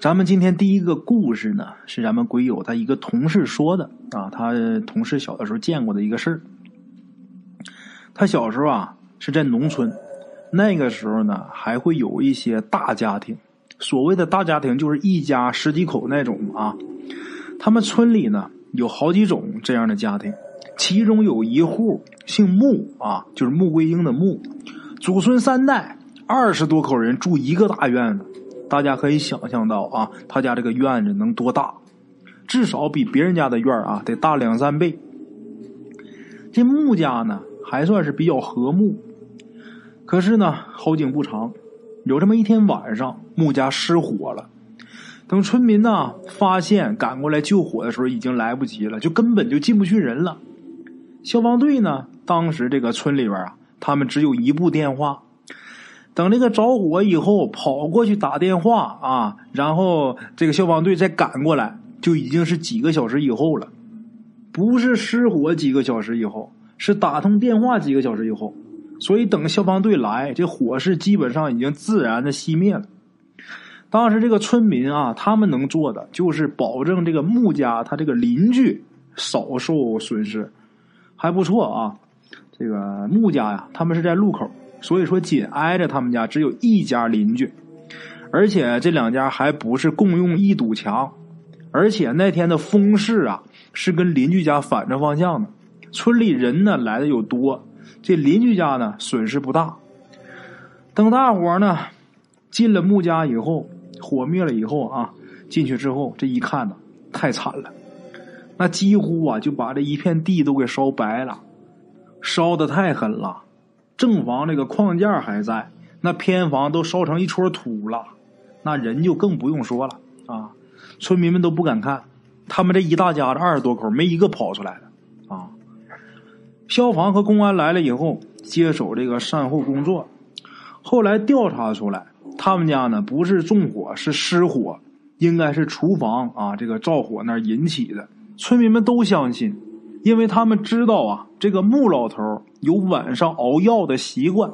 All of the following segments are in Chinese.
咱们今天第一个故事呢，是咱们鬼友他一个同事说的啊，他同事小的时候见过的一个事儿。他小时候啊是在农村，那个时候呢还会有一些大家庭，所谓的大家庭就是一家十几口那种啊。他们村里呢有好几种这样的家庭，其中有一户姓穆啊，就是穆桂英的穆，祖孙三代20多口人住一个大院子。大家可以想象到啊，他家这个院子能多大，至少比别人家的院啊得大2-3倍。这穆家呢还算是比较和睦，可是呢好景不长，有这么一天晚上穆家失火了。等村民呢发现赶过来救火的时候已经来不及了，就根本就进不去人了。消防队呢当时这个村里边啊他们只有一部电话，等这个着火以后跑过去打电话啊，然后这个消防队再赶过来就已经是几个小时以后了。不是失火几个小时以后，是打通电话几个小时以后，所以等消防队来，这火势基本上已经自然的熄灭了。当时这个村民啊他们能做的就是保证这个穆家他这个邻居少受损失。还不错啊，这个穆家呀他们是在路口，所以说紧挨着他们家只有一家邻居，而且这两家还不是共用一堵墙，而且那天的风势啊是跟邻居家反着方向的。村里人呢来的又多，这邻居家呢损失不大。等大伙呢进了穆家以后，火灭了以后啊，进去之后这一看呢太惨了，那几乎啊就把这一片地都给烧白了，烧得太狠了。正房这个框架还在，那偏房都烧成一撮土了，那人就更不用说了啊！村民们都不敢看，他们这一大家的20多口没一个跑出来的啊！消防和公安来了以后，接手这个善后工作。后来调查出来，他们家呢不是纵火，是失火，应该是厨房啊这个灶火那儿引起的。村民们都相信，因为他们知道啊，这个穆老头有晚上熬药的习惯。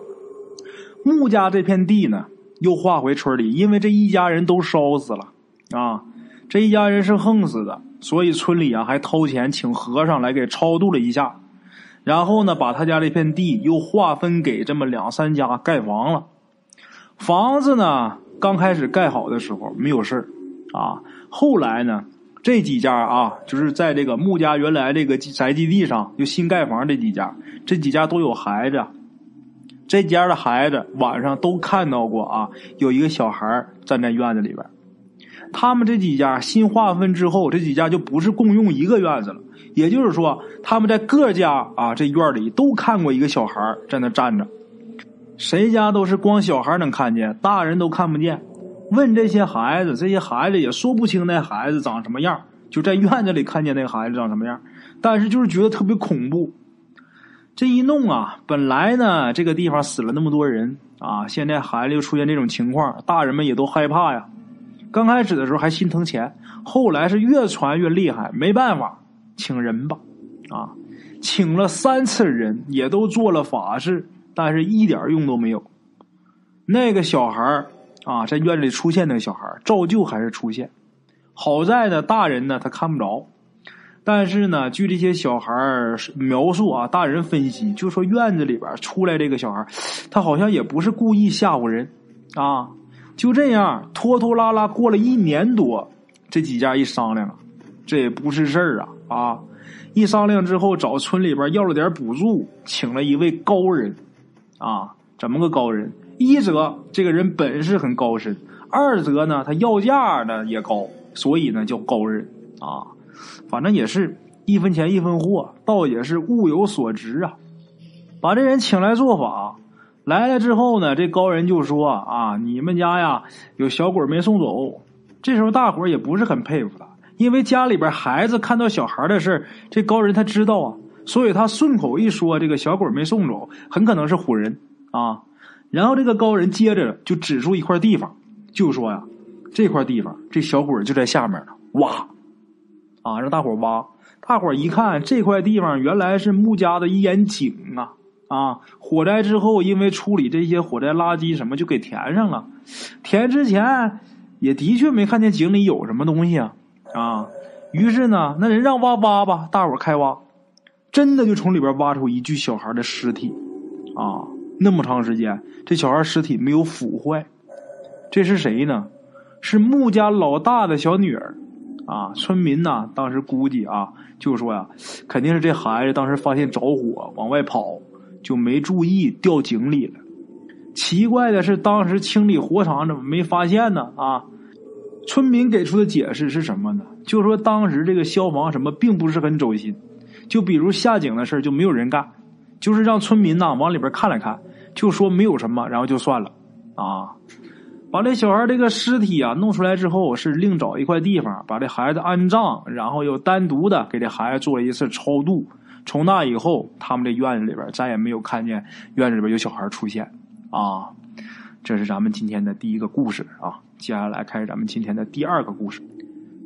穆家这片地呢又划回村里，因为这一家人都烧死了啊，这一家人是横死的，所以村里啊还掏钱请和尚来给超度了一下，然后呢把他家这片地又划分给这么2-3家盖房了。房子呢刚开始盖好的时候没有事啊，后来呢这几家啊就是在这个穆家原来这个宅基地上就新盖房，这几家都有孩子，这家的孩子晚上都看到过啊有一个小孩站在院子里边。他们这几家新划分之后，这几家就不是共用一个院子了，也就是说他们在各家啊这院里都看过一个小孩在那站着，谁家都是光小孩能看见，大人都看不见。问这些孩子，这些孩子也说不清那孩子长什么样，就在院子里看见那个孩子长什么样，但是就是觉得特别恐怖。这一弄啊，本来呢这个地方死了那么多人啊，现在孩子又出现这种情况，大人们也都害怕呀。刚开始的时候还心疼钱，后来是越传越厉害，没办法请人吧啊，请了3次人，也都做了法事，但是一点用都没有。那个小孩啊，在院里出现那个小孩照旧还是出现，好在呢大人呢他看不着，但是呢据这些小孩描述啊，大人分析就说院子里边出来这个小孩他好像也不是故意吓唬人啊。就这样拖拖拉拉过了1年多，这几家一商量啊，这也不是事儿啊，一商量之后找村里边要了点补助，请了一位高人啊。怎么个高人？一则这个人本事很高深，二则呢他要价呢也高，所以呢叫高人啊。反正也是一分钱一分货，倒也是物有所值啊。把这人请来做法，来了之后呢，这高人就说啊，你们家呀有小鬼没送走。这时候大伙也不是很佩服他，因为家里边孩子看到小孩的事，这高人他知道啊，所以他顺口一说这个小鬼没送走，很可能是唬人啊。然后这个高人接着就指出一块地方，就说呀，这块地方这小鬼就在下面了，挖啊，让大伙挖。大伙一看这块地方原来是穆家的一眼井啊，火灾之后因为处理这些火灾垃圾什么就给填上了，填之前也的确没看见井里有什么东西啊啊！于是呢，那人让挖吧，大伙开挖，真的就从里边挖出一具小孩的尸体啊！那么长时间，这小孩尸体没有腐坏，这是谁呢？是穆家老大的小女儿。啊，村民呐，当时估计啊，就说呀，肯定是这孩子当时发现着火往外跑，就没注意掉井里了。奇怪的是，当时清理火场怎么没发现呢？啊，村民给出的解释是什么呢？就说当时这个消防什么并不是很走心，就比如下井的事就没有人干，就是让村民呐往里边看了看，就说没有什么，然后就算了。啊。把这小孩这个尸体啊弄出来之后，是另找一块地方把这孩子安葬，然后又单独的给这孩子做了一次超度。从那以后，他们这院子里边再也没有看见院子里边有小孩出现啊。这是咱们今天的第一个故事啊，接下来开始咱们今天的第二个故事。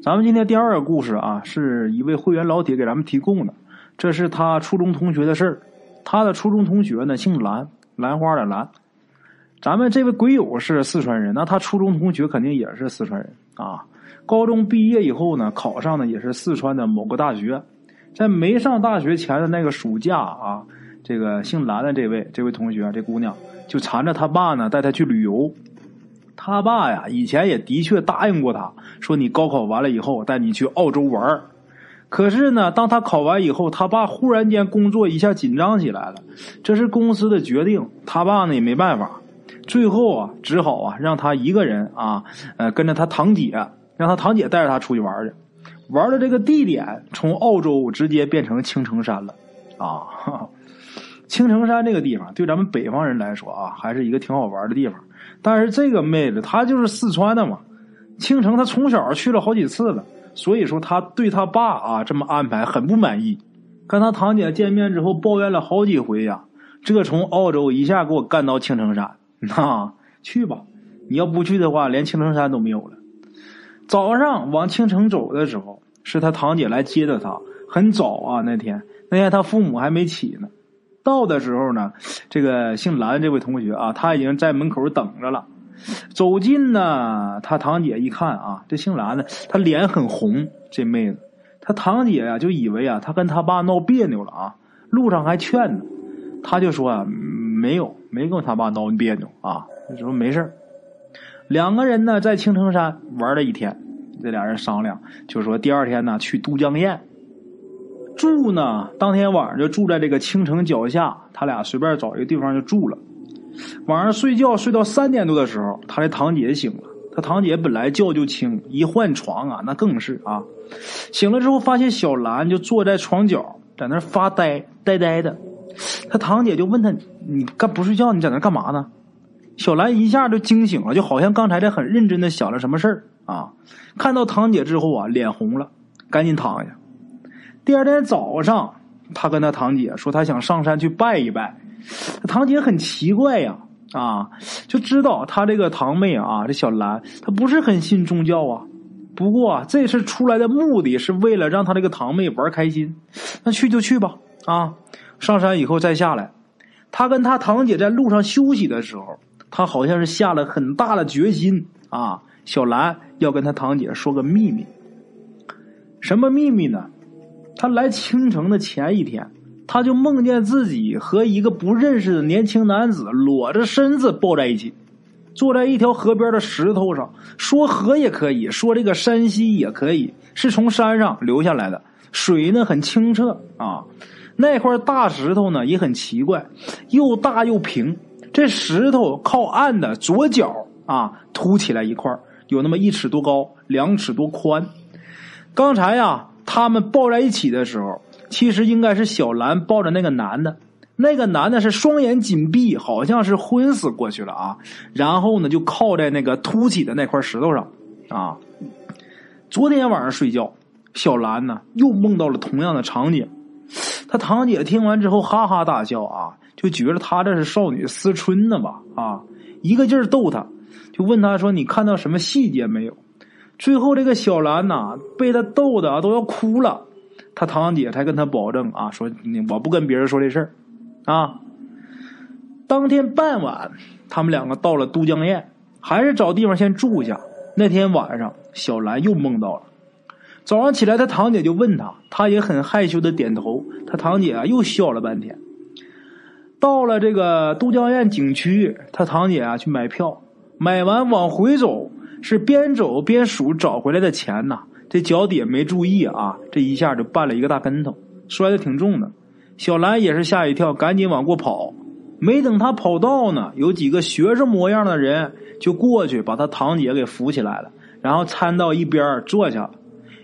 咱们今天第二个故事啊，是一位会员老铁给咱们提供的，这是他初中同学的事儿。他的初中同学呢姓兰，兰花的兰。咱们这位鬼友是四川人，那他初中同学肯定也是四川人啊。高中毕业以后呢，考上的也是四川的某个大学。在没上大学前的那个暑假啊，这个姓兰的这位同学，这姑娘就缠着他爸呢带他去旅游。他爸呀以前也的确答应过他，说你高考完了以后带你去澳洲玩。可是呢，当他考完以后，他爸忽然间工作一下紧张起来了，这是公司的决定，他爸呢也没办法。最后啊，只好啊，让他一个人啊，跟着他堂姐，让他堂姐带着他出去玩去。玩的这个地点从澳洲直接变成青城山了，啊，呵呵，青城山这个地方对咱们北方人来说啊，还是一个挺好玩的地方。但是这个妹子她就是四川的嘛，青城她从小去了好几次了，所以说她对她爸啊这么安排很不满意。跟她堂姐见面之后抱怨了好几回呀，这从澳洲一下给我干到青城山。那去吧，你要不去的话连青城山都没有了。早上往青城走的时候，是他堂姐来接着他，很早啊，那天他父母还没起呢。到的时候呢，这个姓兰这位同学啊，他已经在门口等着了。走近呢，他堂姐一看啊，这姓兰呢他脸很红，这妹子他堂姐啊就以为啊他跟他爸闹别扭了啊，路上还劝呢，他就说啊没跟他爸闹别扭啊，说没事。两个人呢在青城山玩了一天，这俩人商量就说第二天呢去都江堰住呢，当天晚上就住在这个青城脚下，他俩随便找一个地方就住了。晚上睡觉睡到3点多的时候，他的堂姐醒了，他堂姐本来觉就轻，一换床啊那更是啊，醒了之后发现小兰就坐在床角在那发呆的。他堂姐就问他，你干不睡觉，你在那干嘛呢？小兰一下就惊醒了，就好像刚才在很认真的想了什么事儿啊。看到堂姐之后啊，脸红了，赶紧躺下。第二天早上，他跟他堂姐说他想上山去拜一拜。他堂姐很奇怪呀，啊，就知道他这个堂妹啊，这小兰她不是很信宗教啊。不过啊，这次出来的目的是为了让他这个堂妹玩开心，那去就去吧啊。上山以后再下来，他跟他堂姐在路上休息的时候，他好像是下了很大的决心啊，小兰要跟他堂姐说个秘密。什么秘密呢？他来青城的前一天，他就梦见自己和一个不认识的年轻男子裸着身子抱在一起，坐在一条河边的石头上，说河也可以，说这个山溪也可以，是从山上流下来的，水呢很清澈啊。那块大石头呢也很奇怪，又大又平，这石头靠岸的左脚啊凸起来一块，有那么1尺多高，2尺多宽。刚才呀他们抱在一起的时候，其实应该是小兰抱着那个男的，那个男的是双眼紧闭，好像是昏死过去了啊，然后呢就靠在那个凸起的那块石头上啊。昨天晚上睡觉，小兰呢又梦到了同样的场景。他堂姐听完之后哈哈大笑啊，就觉得他这是少女思春呢吧啊，一个劲儿逗他，就问他说你看到什么细节没有？最后这个小兰呐，被他逗的都要哭了，他堂姐才跟他保证啊，说我不跟别人说这事儿啊。当天傍晚，他们两个到了都江堰，还是找地方先住下，那天晚上小兰又梦到了。早上起来他堂姐就问他，他也很害羞的点头，他堂姐啊又笑了半天。到了这个都江堰景区，他堂姐啊去买票，买完往回走，是边走边数找回来的钱呐、这脚底也没注意啊，这一下就绊了一个大跟头，摔得挺重的。小兰也是吓一跳，赶紧往过跑。没等他跑到呢，有几个学生模样的人就过去把他堂姐给扶起来了，然后搀到一边坐下了。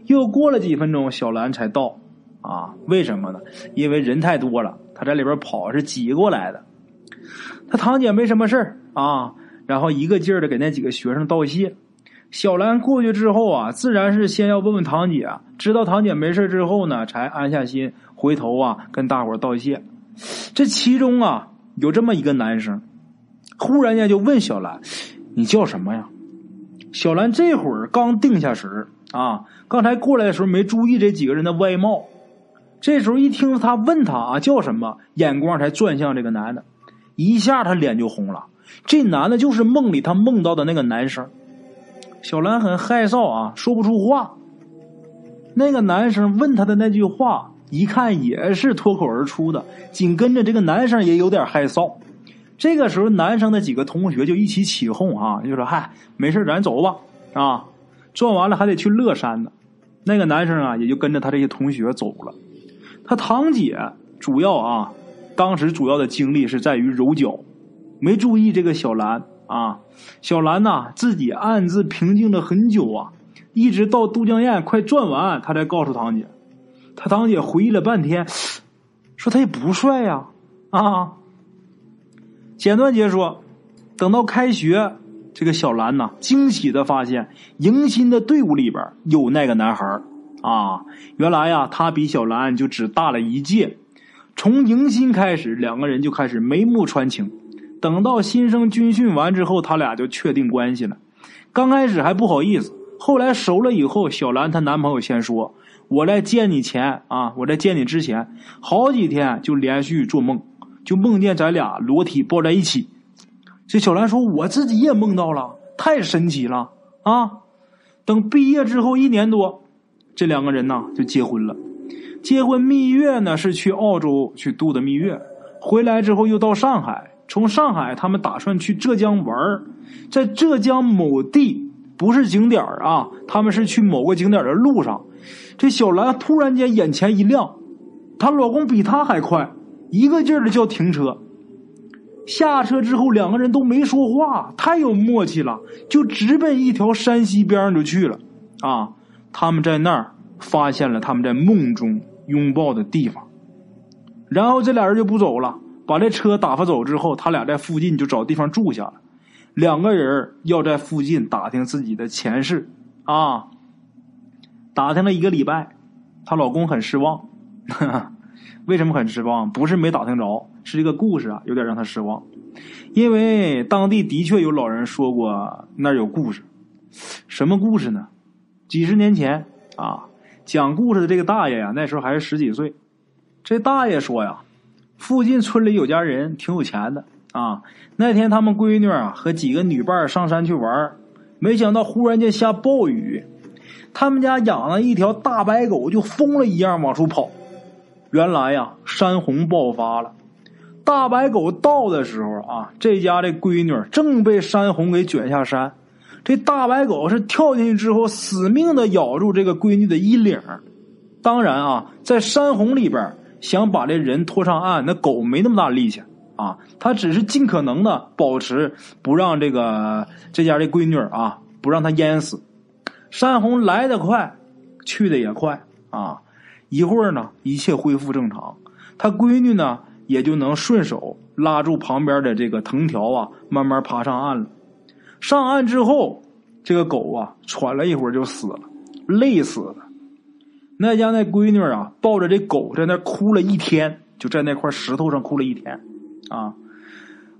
又过了几分钟，小兰才到啊，为什么呢？因为人太多了，他在里边跑是挤过来的。他堂姐没什么事儿啊，然后一个劲儿的给那几个学生道谢。小兰过去之后啊，自然是先要问问堂姐啊，知道堂姐没事之后呢，才安下心回头啊跟大伙道谢。这其中啊有这么一个男生，忽然间就问小兰，你叫什么呀？小兰这会儿刚定下时啊，刚才过来的时候没注意这几个人的外貌，这时候一听他问他啊叫什么，眼光才转向这个男的，一下他脸就红了。这男的就是梦里他梦到的那个男生。小兰很害臊啊，说不出话。那个男生问他的那句话，一看也是脱口而出的，紧跟着这个男生也有点害臊。这个时候男生的几个同学就一起起哄啊，就说嗨，没事咱走吧啊，转完了还得去乐山呢。那个男生啊也就跟着他这些同学走了。他堂姐主要啊当时主要的精力是在于揉脚，没注意这个小兰啊。小兰呐自己暗自平静了很久啊，一直到都江堰快转完，他才告诉堂姐。他堂姐回忆了半天，说他也不帅呀啊。简短截说，等到开学，这个小兰呐惊喜的发现迎新的队伍里边有那个男孩啊。原来呀他比小兰就只大了一届。从迎新开始，两个人就开始眉目传情。等到新生军训完之后，他俩就确定关系了。刚开始还不好意思，后来熟了以后，小兰她男朋友先说，我在见你之前好几天就连续做梦，就梦见咱俩裸体抱在一起。这小兰说，我自己也梦到了，太神奇了啊。等毕业之后1年多，这两个人呢就结婚了。结婚蜜月呢是去澳洲去度的蜜月，回来之后又到上海，从上海他们打算去浙江玩，在浙江某地，不是景点啊，他们是去某个景点的路上，这小兰突然间眼前一亮，她老公比她还快，一个劲儿的叫停车。下车之后两个人都没说话，太有默契了，就直奔一条山溪边上就去了啊。他们在那儿发现了他们在梦中拥抱的地方，然后这俩人就不走了，把这车打发走之后，他俩在附近就找地方住下了。两个人要在附近打听自己的前世啊，打听了1个礼拜，她老公很失望。为什么很失望？不是没打听着，是这个故事啊有点让她失望，因为当地的确有老人说过那儿有故事。什么故事呢？几十年前啊，讲故事的这个大爷呀、那时候还是10几岁。这大爷说呀，附近村里有家人挺有钱的啊，那天他们闺女啊和几个女伴上山去玩，没想到忽然间下暴雨，他们家养了一条大白狗就疯了一样往出跑。原来呀山洪爆发了，大白狗到的时候啊，这家的闺女正被山洪给卷下山，这大白狗是跳进去之后死命的咬住这个闺女的衣领。当然啊在山洪里边想把这人拖上岸，那狗没那么大力气啊，他只是尽可能的保持不让这家的闺女啊不让她淹死。山洪来得快去得也快啊，一会儿呢一切恢复正常，她闺女呢也就能顺手拉住旁边的这个藤条啊慢慢爬上岸了。上岸之后这个狗啊喘了一会儿就死了，累死了。那家那闺女啊抱着这狗在那哭了1天，就在那块石头上哭了1天啊。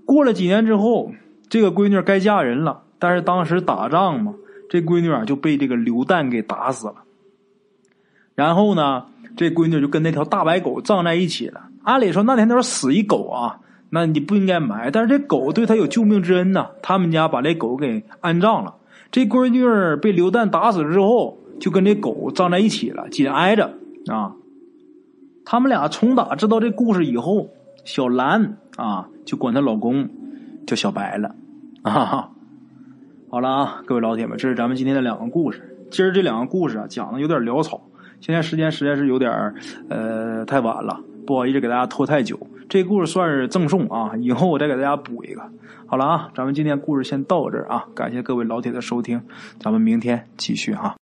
过了几年之后，这个闺女该嫁人了，但是当时打仗嘛，这闺女啊就被这个榴弹给打死了。然后呢这闺女就跟那条大白狗葬在一起了。按理说那天都是死一狗啊，那你不应该埋，但是这狗对她有救命之恩呢，他们家把这狗给安葬了。这闺女儿被流弹打死之后，就跟这狗葬在一起了，紧挨着啊。他们俩从打知道这故事以后，小兰啊就管她老公叫小白了啊。好了啊，各位老铁们，这是咱们今天的两个故事。今儿这两个故事啊，讲的有点潦草，现在时间实在是有点太晚了，不好意思给大家拖太久。这故事算是赠送啊，以后我再给大家补一个。好了啊，咱们今天故事先到这儿啊，感谢各位老铁的收听，咱们明天继续啊。